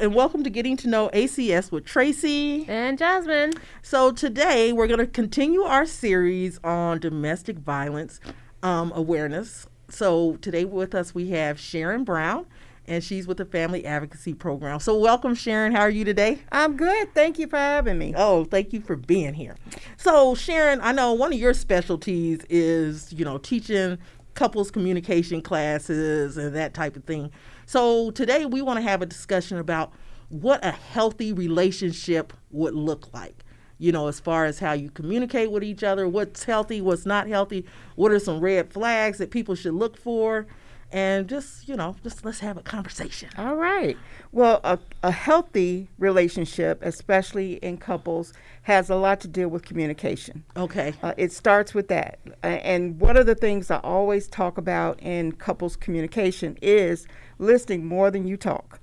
and welcome to Getting to Know ACS with Tracy and Jasmine. So today we're going to continue our series on domestic violence awareness. So today with us we have Sharon Brown, and she's with the Family Advocacy Program. So welcome, Sharon. How are you today? I'm good. Thank you for having me. Oh, thank you for being here. So Sharon, I know one of your specialties is, you know, teaching couples communication classes and that type of thing. So today we want to have a discussion about what a healthy relationship would look like, you know, as far as how you communicate with each other, what's healthy, what's not healthy, what are some red flags that people should look for, and just, you know, just let's have a conversation. All right. Well, a healthy relationship, especially in couples, has a lot to do with communication. Okay. It starts with that. And one of the things I always talk about in couples communication is listening more than you talk.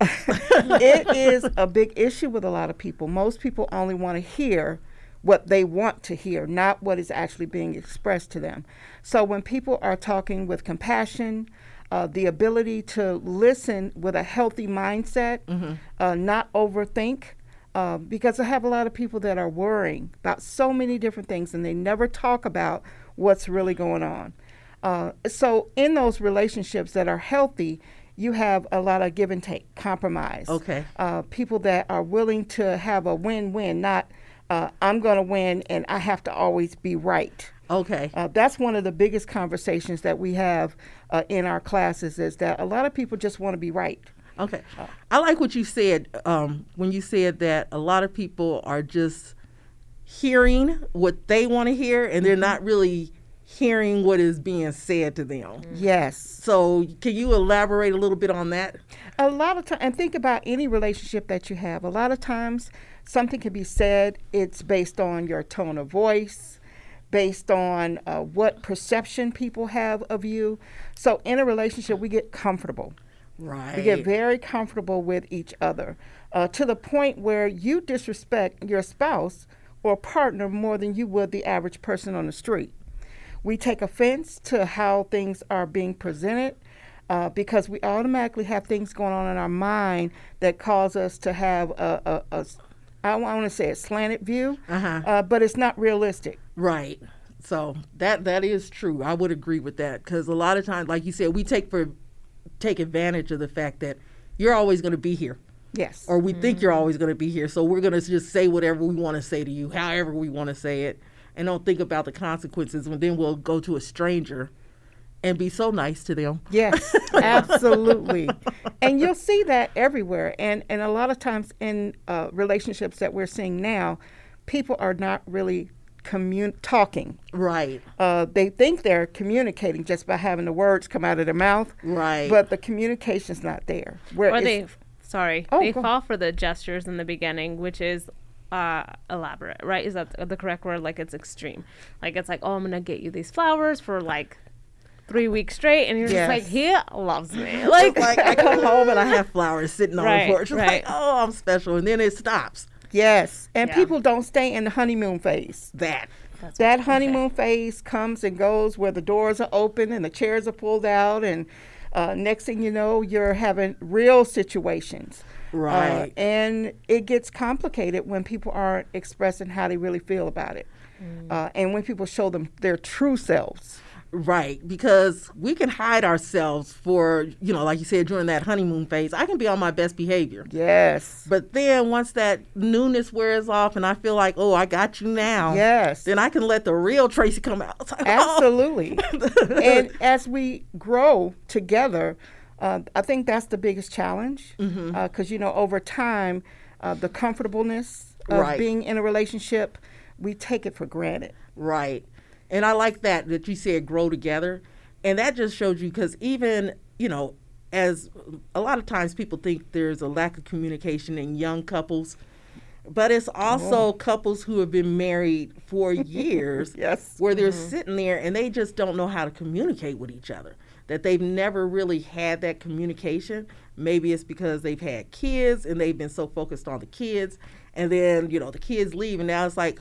It is a big issue with a lot of people. Most people only want to hear what they want to hear, not what is actually being expressed to them. So when people are talking with compassion, the ability to listen with a healthy mindset, not overthink, because I have a lot of people that are worrying about so many different things and they never talk about what's really going on. So in those relationships that are healthy, you have a lot of give and take, compromise. Okay. People that are willing to have a win-win, not I'm going to win and I have to always be right. Okay. That's one of the biggest conversations that we have in our classes, is that a lot of people just want to be right. Okay. I like what you said when you said that a lot of people are just hearing what they want to hear and they're not really hearing what is being said to them. Yes. So can you elaborate a little bit on that? A lot of times, and think about any relationship that you have, a lot of times something can be said, it's based on your tone of voice, based on what perception people have of you. So in a relationship, we get comfortable. Right. We get very comfortable with each other to the point where you disrespect your spouse or partner more than you would the average person on the street. We take offense to how things are being presented because we automatically have things going on in our mind that cause us to have I want to say a slanted view, but it's not realistic. Right. So that is true. I would agree with that, because a lot of times, like you said, we take advantage of the fact that you're always going to be here. Yes. Or we think you're always going to be here. So we're going to just say whatever we want to say to you, however we want to say it, and don't think about the consequences. And then we'll go to a stranger and be so nice to them. Yes, absolutely. And you'll see that everywhere. And a lot of times in relationships that we're seeing now, people are not really talking. Right. They think they're communicating just by having the words come out of their mouth. Right. But the communication's not there. They fall for the gestures in the beginning, which is elaborate, right? Is that the correct word? Like, it's extreme. Like, it's like, oh, I'm going to get you these flowers for like 3 weeks straight, and you're just like, he loves me. Like I come home and I have flowers sitting on the porch. It's like, oh, I'm special. And then it stops. Yes. And people don't stay in the honeymoon phase. That honeymoon phase comes and goes, where the doors are open and the chairs are pulled out, and next thing you know, you're having real situations. Right. And it gets complicated when people aren't expressing how they really feel about it. And when people show them their true selves. Right, because we can hide ourselves for, you know, like you said, during that honeymoon phase, I can be on my best behavior. Yes. But then once that newness wears off and I feel like, oh, I got you now. Yes. Then I can let the real Tracy come out. Like, absolutely. Oh. And as we grow together, I think that's the biggest challenge, because, you know, over time, the comfortableness of being in a relationship, we take it for granted. Right. And I like that you said grow together. And that just shows you, because even, you know, as a lot of times people think there's a lack of communication in young couples, but it's also couples who have been married for years where they're sitting there and they just don't know how to communicate with each other, that they've never really had that communication. Maybe it's because they've had kids and they've been so focused on the kids. And then, you know, the kids leave and now it's like,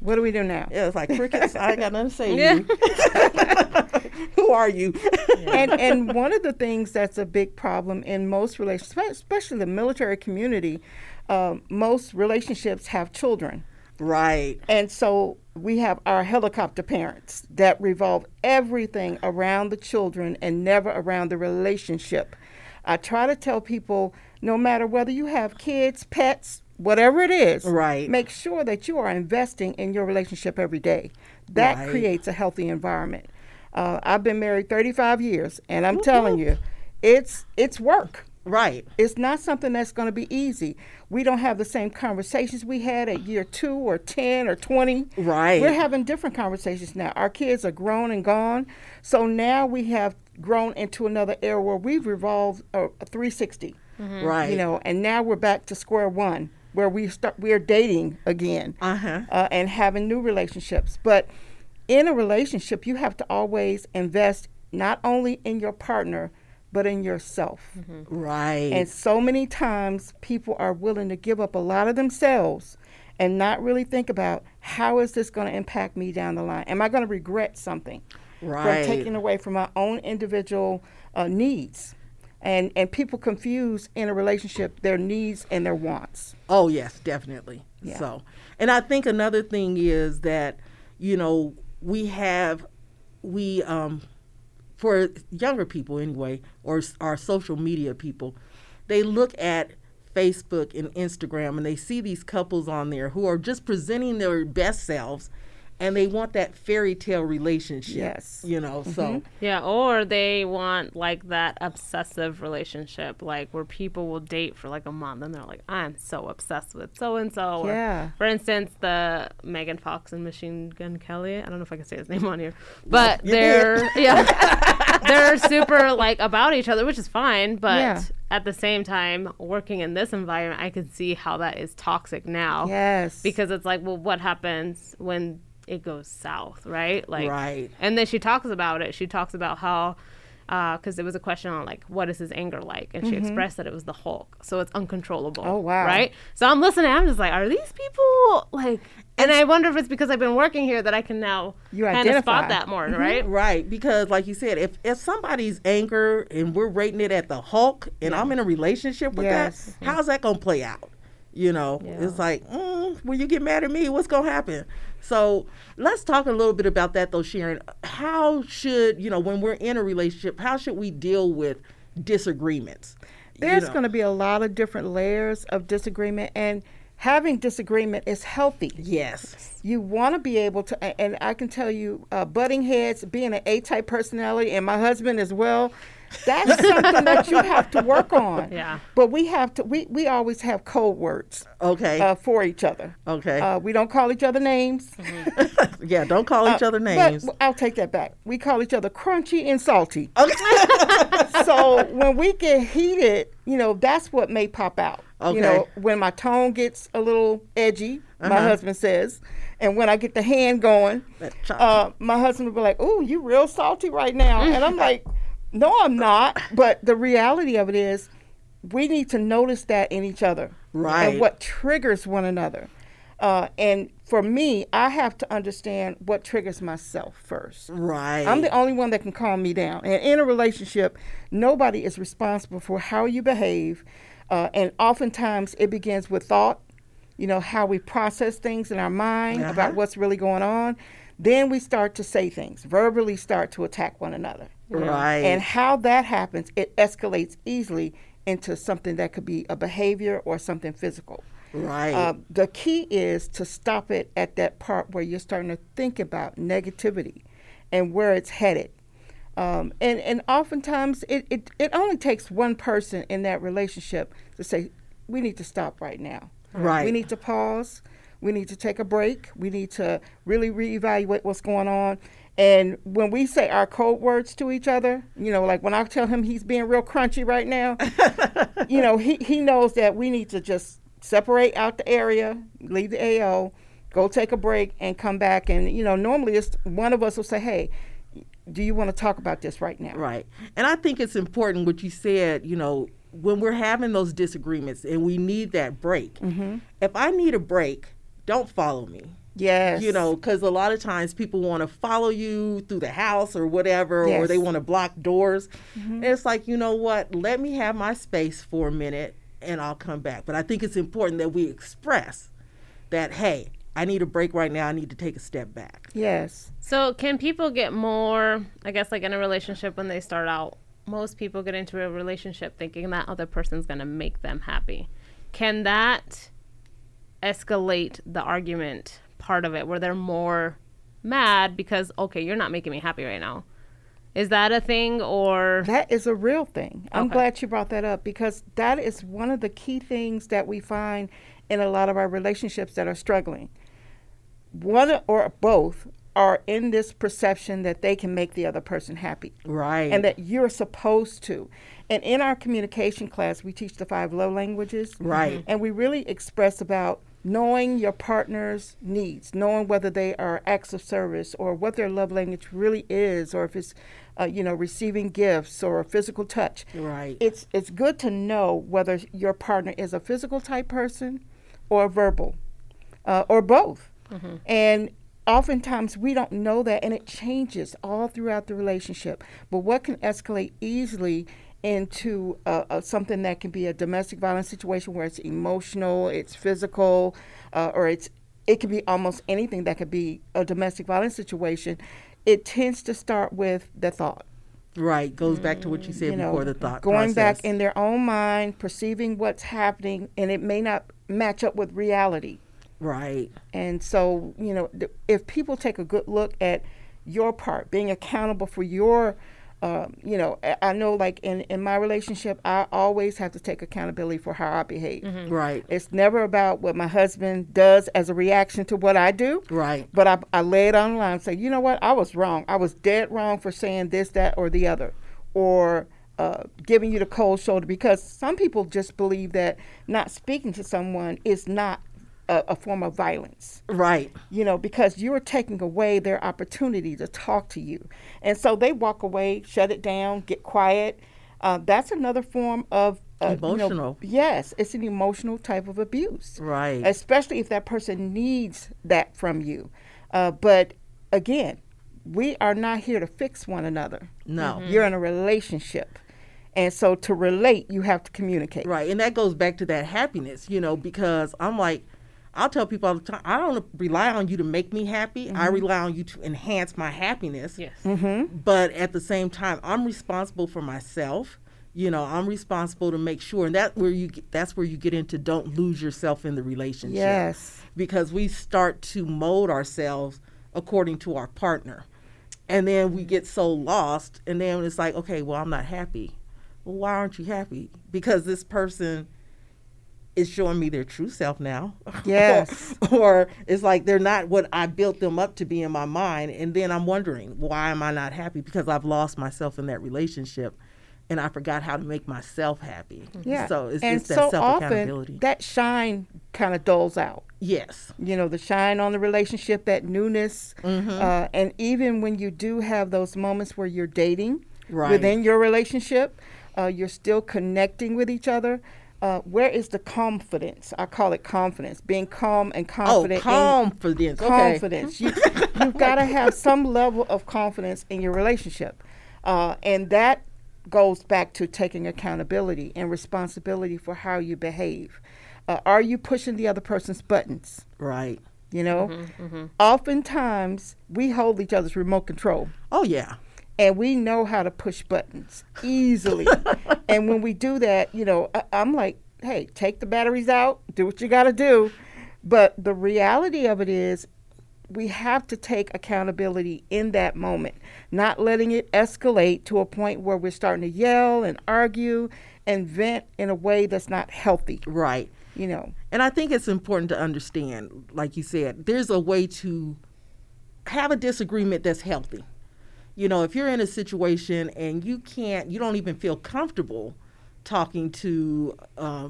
what do we do now? Yeah, it's like crickets. I ain't got nothing to say to you. who are you? Yeah. And one of the things that's a big problem in most relationships, especially the military community, most relationships have children. Right. And so we have our helicopter parents that revolve everything around the children and never around the relationship. I try to tell people, no matter whether you have kids, pets, whatever it is, right, make sure that you are investing in your relationship every day. That right. creates a healthy environment. I've been married 35 years, and I'm telling you, it's work. Right. It's not something that's going to be easy. We don't have the same conversations we had at year 2 or 10 or 20. Right. We're having different conversations now. Our kids are grown and gone. So now we have grown into another era where we've revolved a 360. Mm-hmm. Right. You know, and now we're back to square one where we're dating again and having new relationships. But in a relationship, you have to always invest not only in your partner, but in yourself. Mm-hmm. Right. And so many times people are willing to give up a lot of themselves and not really think about, how is this going to impact me down the line? Am I going to regret something right. from taking away from my own individual needs? And people confuse in a relationship their needs and their wants. Oh, yes, definitely. Yeah. So, and I think another thing is that, you know, for younger people anyway, or our social media people, they look at Facebook and Instagram and they see these couples on there who are just presenting their best selves, and they want that fairy tale relationship. Yes. You know, mm-hmm. so. Yeah, or they want like that obsessive relationship, like where people will date for like a month and they're like, I'm so obsessed with so-and-so. Yeah. Or, for instance, the Megan Fox and Machine Gun Kelly. I don't know if I can say his name on here. But they're super like about each other, which is fine. But yeah. at the same time, working in this environment, I can see how that is toxic now. Yes. Because it's like, well, what happens when it goes south, right? Like, right. And then she talks about it. She talks about how, because there was a question on like, what is his anger like? And mm-hmm. she expressed that it was the Hulk. So it's uncontrollable. Oh, wow. Right? So I'm listening. I'm just like, are these people like, and I wonder if it's because I've been working here that I can now kind of spot that more, mm-hmm. right? Right. Because like you said, if somebody's anger and we're rating it at the Hulk and yeah. I'm in a relationship with yes. that, mm-hmm. how's that going to play out? You know, yeah. it's like, when you get mad at me, what's going to happen? So let's talk a little bit about that, though, Sharon. How should, you know, when we're in a relationship, how should we deal with disagreements? There's going to be a lot of different layers of disagreement, and having disagreement is healthy. Yes. You want to be able to, and I can tell you, butting heads, being an A-type personality, and my husband as well, that's something that you have to work on. Yeah. But we have to, we always have code words. Okay. For each other. Okay. We don't call each other names. Mm-hmm. yeah, don't call each other names. But I'll take that back. We call each other crunchy and salty. Okay. So when we get heated, you know, that's what may pop out. Okay. You know, when my tone gets a little edgy, my husband says, and when I get the hand going, my husband will be like, "Ooh, you real salty right now." And I'm like, no, I'm not. But the reality of it is we need to notice that in each other. Right. And what triggers one another. And for me, I have to understand what triggers myself first. Right. I'm the only one that can calm me down. And in a relationship, nobody is responsible for how you behave. And oftentimes it begins with thought, you know, how we process things in our mind about what's really going on. Then we start to say things, verbally start to attack one another. Right. And how that happens, it escalates easily into something that could be a behavior or something physical. Right. The key is to stop it at that part where you're starting to think about negativity and where it's headed. And oftentimes it only takes one person in that relationship to say, we need to stop right now. Right. We need to pause. We need to take a break. We need to really reevaluate what's going on. And when we say our code words to each other, you know, like when I tell him he's being real crunchy right now, you know, he knows that we need to just separate out the area, leave the AO, go take a break and come back. And, you know, normally it's one of us will say, hey, do you want to talk about this right now? Right. And I think it's important what you said, you know, when we're having those disagreements and we need that break. Mm-hmm. If I need a break, don't follow me. Yes. You know, because a lot of times people want to follow you through the house or whatever, yes. or they want to block doors. Mm-hmm. And it's like, you know what, let me have my space for a minute and I'll come back. But I think it's important that we express that, hey, I need a break right now. I need to take a step back. Yes. So can people get more, I guess, like in a relationship when they start out, most people get into a relationship thinking that other person's going to make them happy. Can that escalate the argument part of it where they're more mad because, okay, you're not making me happy right now? Is that a thing or? That is a real thing. Okay. I'm glad you brought that up because that is one of the key things that we find in a lot of our relationships that are struggling. One or both are in this perception that they can make the other person happy. Right. And that you're supposed to. And in our communication class, we teach the 5 love languages. Right. And we really express about knowing your partner's needs, knowing whether they are acts of service or what their love language really is, or if it's, you know, receiving gifts or physical touch. Right. It's good to know whether your partner is a physical type person or verbal or both. Mm-hmm. And oftentimes we don't know that, and it changes all throughout the relationship. But what can escalate easily into something that can be a domestic violence situation where it's emotional, it's physical, or it could be almost anything that could be a domestic violence situation, it tends to start with the thought. Right, goes back to what you said before, the thought going process. Back in their own mind, perceiving what's happening, and it may not match up with reality. Right. And so, you know, if people take a good look at your part, being accountable for your you know, I know like in my relationship, I always have to take accountability for how I behave. Mm-hmm. Right. It's never about what my husband does as a reaction to what I do. Right. But I lay it on the line and say, you know what? I was wrong. I was dead wrong for saying this, that, or the other. Or giving you the cold shoulder. Because some people just believe that not speaking to someone is not a form of violence. Right. You know, because you're taking away their opportunity to talk to you. And so they walk away, shut it down, get quiet. That's another form of emotional. You know, yes, it's an emotional type of abuse. Right. Especially if that person needs that from you. But again, we are not here to fix one another. No. Mm-hmm. You're in a relationship. And so to relate, you have to communicate. Right. And that goes back to that happiness, you know, because I'm like, I'll tell people all the time, I don't rely on you to make me happy. Mm-hmm. I rely on you to enhance my happiness. Yes. Mm-hmm. But at the same time, I'm responsible for myself. You know, I'm responsible to make sure, and that's where you get into don't lose yourself in the relationship. Yes. Because we start to mold ourselves according to our partner. And then we get so lost, and then it's like, okay, well, I'm not happy. Well, why aren't you happy? Because this person is showing me their true self now. Yes. or it's like they're not what I built them up to be in my mind. And then I'm wondering, why am I not happy? Because I've lost myself in that relationship and I forgot how to make myself happy. Yeah. So it's just that self-accountability. Often that shine kind of dulls out. Yes. You know, the shine on the relationship, that newness. Mm-hmm. And even when you do have those moments where you're dating right. within your relationship, you're still connecting with each other. Where is the confidence? I call it confidence. Being calm and confident. Oh, confidence. Confidence. Okay. You've got to have some level of confidence in your relationship. And that goes back to taking accountability and responsibility for how you behave. Are you pushing the other person's buttons? Right. You know? Mm-hmm, mm-hmm. Oftentimes, we hold each other's remote control. Oh, yeah. And we know how to push buttons easily. And when we do that, you know, I'm like, hey, take the batteries out, do what you got to do. But the reality of it is we have to take accountability in that moment, not letting it escalate to a point where we're starting to yell and argue and vent in a way that's not healthy. Right. You know. And I think it's important to understand, like you said, there's a way to have a disagreement that's healthy. You know, if you're in a situation and you don't even feel comfortable talking to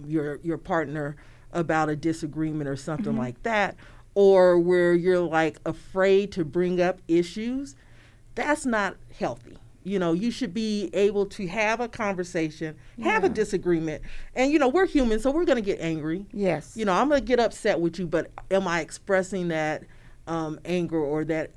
your partner about a disagreement or something mm-hmm. like that, or where you're like afraid to bring up issues, that's not healthy. You know, you should be able to have a conversation, have a disagreement. And, you know, we're human, so we're going to get angry. Yes. You know, I'm going to get upset with you, but am I expressing that anger or that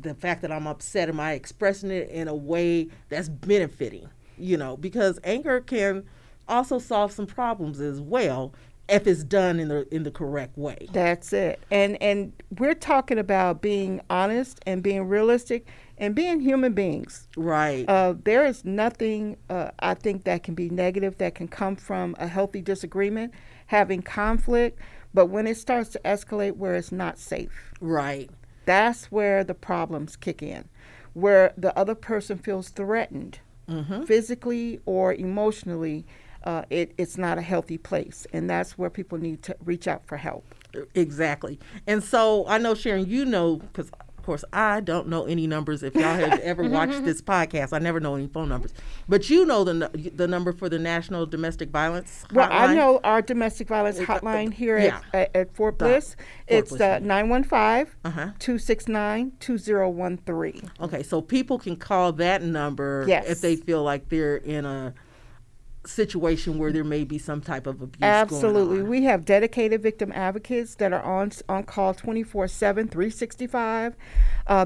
the fact that I'm upset, am I expressing it in a way that's benefiting? You know, because anger can also solve some problems as well if it's done in the correct way. That's it. And we're talking about being honest and being realistic and being human beings. Right. There is nothing, I think, that can be negative that can come from a healthy disagreement, having conflict. But when it starts to escalate where it's not safe. Right. That's where the problems kick in, where the other person feels threatened. Mm-hmm. Physically or emotionally, it's not a healthy place. And that's where people need to reach out for help. Exactly. And so I know, Sharon, you know, because, of course, I don't know any numbers. If y'all have ever watched this podcast, I never know any phone numbers. But you know the number for the National Domestic Violence Hotline. Well, I know our domestic violence hotline here at Fort Bliss. It's 915-269-2013. Okay, so people can call that number if they feel like they're in a situation where there may be some type of abuse. Absolutely. Going on. We have dedicated victim advocates that are on call 24/7, 365.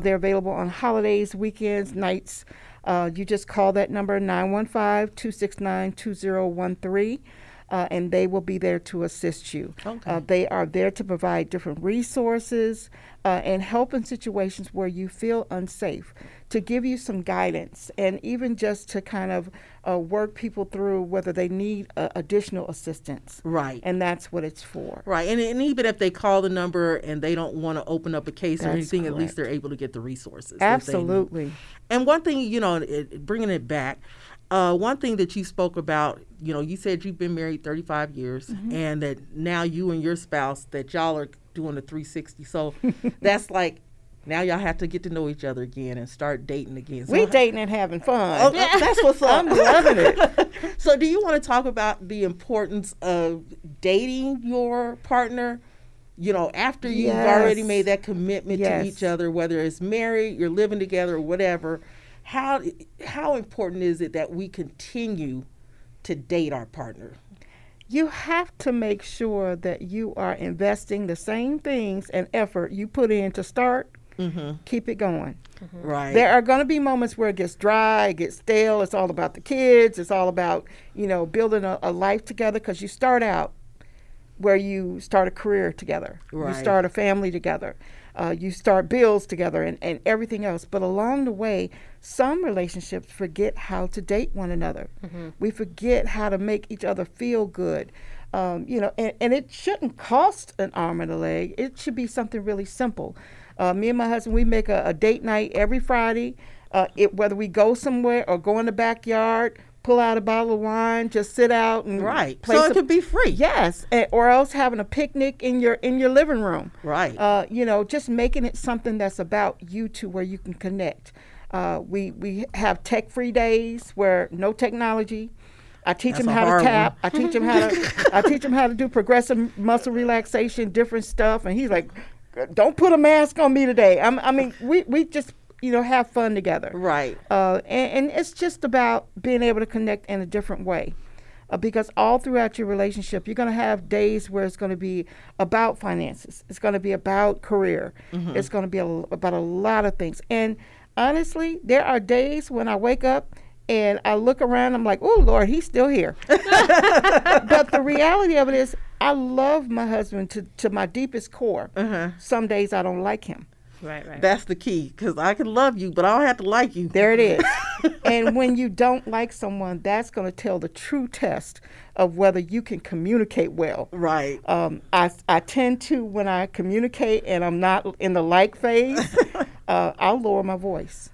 They're available on holidays, weekends, nights. You just call that number, 915-269-2013, and they will be there to assist you. Okay. They are there to provide different resources and help in situations where you feel unsafe, to give you some guidance and even just to kind of work people through whether they need additional assistance. Right. And that's what it's for. Right. And even if they call the number and they don't want to open up a case or anything, correct. At least they're able to get the resources. Absolutely. And one thing, you know, bringing it back, one thing that you spoke about, you know, you said you've been married 35 years mm-hmm. and that now you and your spouse, that y'all are doing the 360. So that's like, now y'all have to get to know each other again and start dating again. So we dating and having fun. Oh, that's what's up. I'm loving it. So do you want to talk about the importance of dating your partner, you know, after you've already made that commitment to each other, whether it's married, you're living together or whatever? How important is it that we continue to date our partner? You have to make sure that you are investing the same things and effort you put in to start. Mm-hmm. Keep it going. Mm-hmm. Right. There are going to be moments where it gets dry, it gets stale. It's all about the kids. It's all about, you know, building a life together, because you start out where you start a career together. Right. You start a family together. You start bills together and everything else. But along the way, some relationships forget how to date one another. Mm-hmm. We forget how to make each other feel good. You know, and it shouldn't cost an arm and a leg. It should be something really simple. Me and my husband, we make a date night every Friday, whether we go somewhere or go in the backyard, pull out a bottle of wine, just sit out and right. play. So it could be free. Yes, or else having a picnic in your living room. Right. You know, just making it something that's about you two, where you can connect. We have tech-free days where no technology. I teach them how to tap. I teach them how to do progressive muscle relaxation, different stuff, and he's like, don't put a mask on me today. I mean, we just, you know, have fun together. Right. And it's just about being able to connect in a different way. Because all throughout your relationship, you're going to have days where it's going to be about finances. It's going to be about career. Mm-hmm. It's going to be about a lot of things. And honestly, there are days when I wake up and I look around, I'm like, oh, Lord, he's still here. But the reality of it is, I love my husband to my deepest core. Uh-huh. Some days I don't like him. Right. That's the key, because I can love you, but I don't have to like you. There it is. And when you don't like someone, that's going to tell the true test of whether you can communicate well. Right. I tend to, when I communicate and I'm not in the like phase, I'll lower my voice.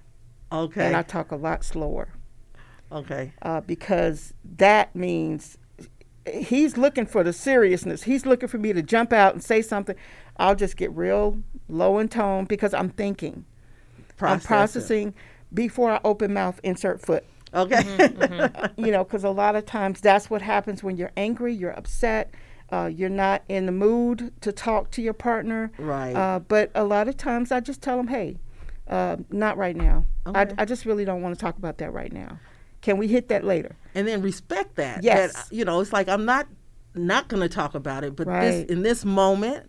Okay. And I talk a lot slower. Okay. Because that means he's looking for the seriousness. He's looking for me to jump out and say something. I'll just get real low in tone because I'm thinking. I'm processing before I open mouth, insert foot. Okay. Mm-hmm, mm-hmm. You know, because a lot of times that's what happens when you're angry, you're upset, you're not in the mood to talk to your partner. Right. But a lot of times I just tell them, hey, not right now. Okay. I just really don't want to talk about that right now. Can we hit that later? And then respect that. Yes. That, you know, it's like I'm not going to talk about it, but in this moment,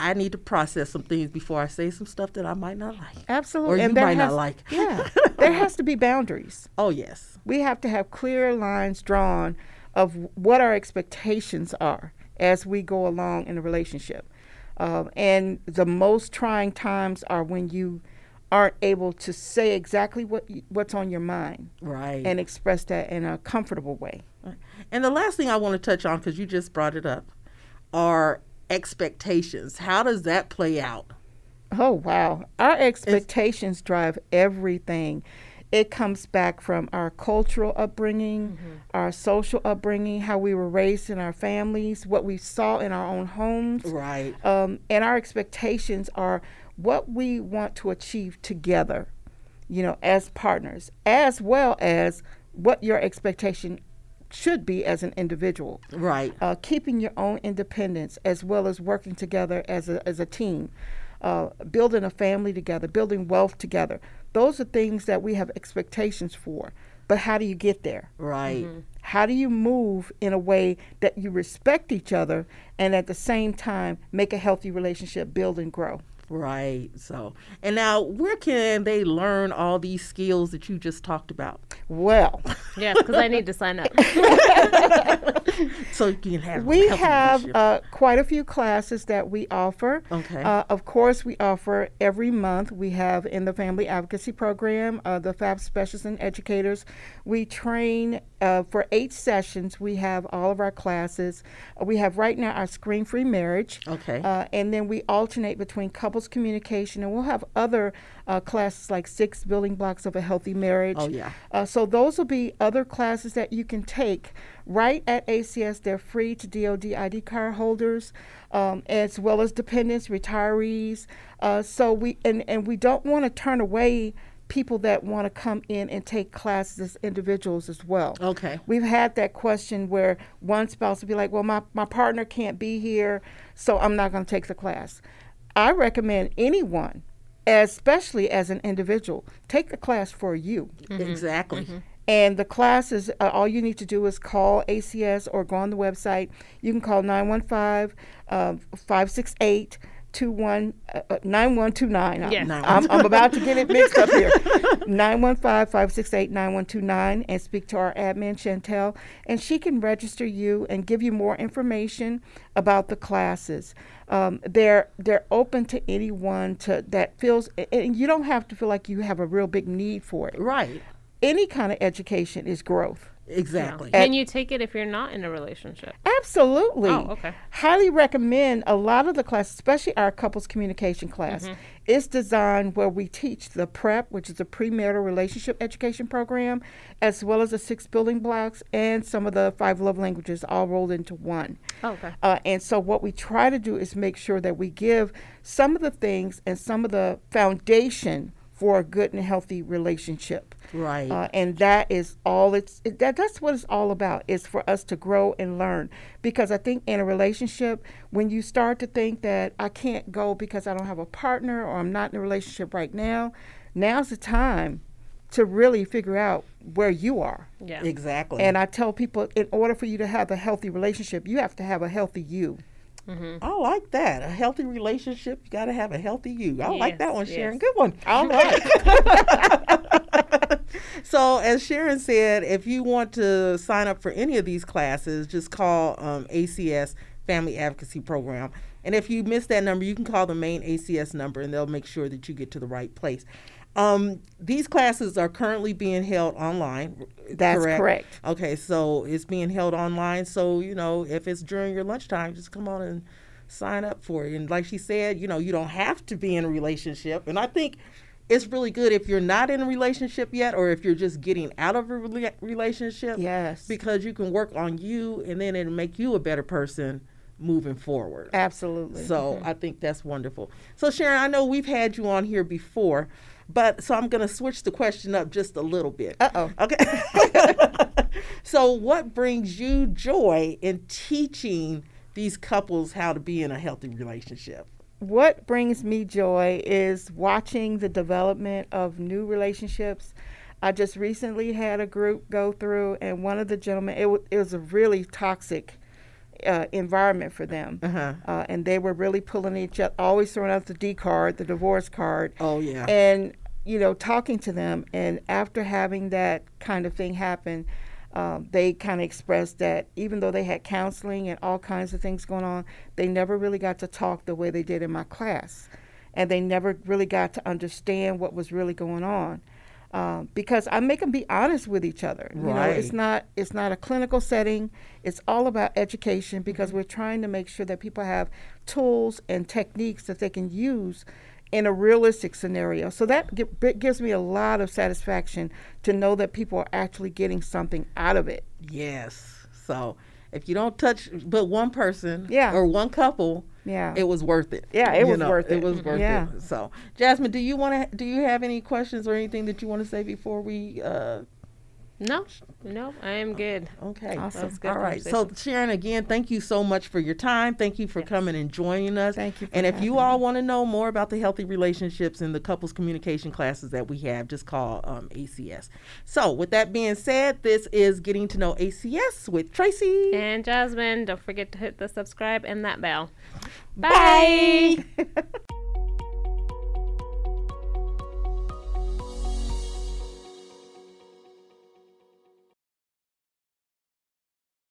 I need to process some things before I say some stuff that I might not like. Absolutely. Or you might not like. Yeah. There has to be boundaries. Oh, yes. We have to have clear lines drawn of what our expectations are as we go along in a relationship. And the most trying times are when you aren't able to say exactly what's on your mind. Right. And express that in a comfortable way. And the last thing I want to touch on, because you just brought it up, are expectations. How does that play out? Oh, wow. Our expectations drive everything. It comes back from our cultural upbringing, our social upbringing, how we were raised in our families, what we saw in our own homes. Right. And our expectations are what we want to achieve together, you know, as partners, as well as what your expectation should be as an individual. Right. Keeping your own independence, as well as working together as a team, building a family together, building wealth together. Those are things that we have expectations for, but how do you get there? Right. Mm-hmm. How do you move in a way that you respect each other and at the same time make a healthy relationship, build and grow? Right. So, and now where can they learn all these skills that you just talked about? Well. Yes, because I need to sign up. So you can have. We have quite a few classes that we offer. Okay. Of course, we offer every month. We have in the Family Advocacy Program, the FAP specialists and educators. We train for 8 sessions. We have all of our classes. We have right now our screen-free marriage. Okay. And then we alternate between couples communication, and we'll have other classes like 6 building blocks of a healthy marriage. Oh, yeah. So those will be other classes that you can take right at ACS. They're free to DOD ID card holders, as well as dependents, retirees. So we don't want to turn away people that want to come in and take classes as individuals as well. Okay. We've had that question where one spouse will be like, well, my partner can't be here, so I'm not going to take the class. I recommend anyone, especially as an individual, take the class for you. Mm-hmm. Exactly. Mm-hmm. And the class is, all you need to do is call ACS or go on the website. You can call 915-568-568. 9129. Yes. I'm about to get it mixed up here. 915-568-9129, and speak to our admin, Chantel, and she can register you and give you more information about the classes. They're open to anyone that feels, and you don't have to feel like you have a real big need for it. Right. Any kind of education is growth. Exactly. Yeah. Can you take it if you're not in a relationship? Absolutely. Oh, okay. Highly recommend a lot of the classes, especially our couples communication class. Mm-hmm. It's designed where we teach the PREP, which is a premarital relationship education program, as well as the 6 building blocks and some of the 5 love languages all rolled into one. Oh, okay. And so what we try to do is make sure that we give some of the things and some of the foundation for a good and healthy relationship. Right. And that is all that's what it's all about, is for us to grow and learn. Because I think in a relationship, when you start to think that I can't go because I don't have a partner or I'm not in a relationship right now, now's the time to really figure out where you are. Yeah. Exactly. And I tell people, in order for you to have a healthy relationship, you have to have a healthy you. Mm-hmm. I like that. A healthy relationship, you got to have a healthy you. I like that one, Sharon. Yes. Good one. All right. So as Sharon said, if you want to sign up for any of these classes, just call ACS Family Advocacy Program. And if you miss that number, you can call the main ACS number, and they'll make sure that you get to the right place. These classes are currently being held online. That's correct. Okay, so it's being held online. So, you know, if it's during your lunchtime, just come on and sign up for it. And like she said, you know, you don't have to be in a relationship. And I think it's really good if you're not in a relationship yet, or if you're just getting out of a relationship. Yes. Because you can work on you, and then it'll make you a better person moving forward. Absolutely. So I think that's wonderful. So, Sharon, I know we've had you on here before. But so I'm going to switch the question up just a little bit. Uh-oh. Okay. So what brings you joy in teaching these couples how to be in a healthy relationship? What brings me joy is watching the development of new relationships. I just recently had a group go through, and one of the gentlemen, it was a really toxic environment for them. Uh-huh. And they were really pulling each other, always throwing out the D card, the divorce card. Oh, yeah. And, you know, talking to them. And after having that kind of thing happen, they kind of expressed that even though they had counseling and all kinds of things going on, they never really got to talk the way they did in my class. And they never really got to understand what was really going on. Because I make them be honest with each other. You know, it's not a clinical setting. It's all about education, because we're trying to make sure that people have tools and techniques that they can use in a realistic scenario. So that gives me a lot of satisfaction to know that people are actually getting something out of it. Yes. So if you don't touch but one person or one couple, it was worth it. Yeah, it was worth it. It was worth it. So, Jasmine, do you have any questions or anything that you want to say before we No, I am good. Okay. Awesome. That's good. All right. So, Sharon, again, thank you so much for your time. Thank you for coming and joining us. Thank you. And if you all want to know more about the healthy relationships and the couples communication classes that we have, just call ACS. So, with that being said, this is Getting to Know ACS with Tracy. And Jasmine. Don't forget to hit the subscribe and that bell. Bye. Bye.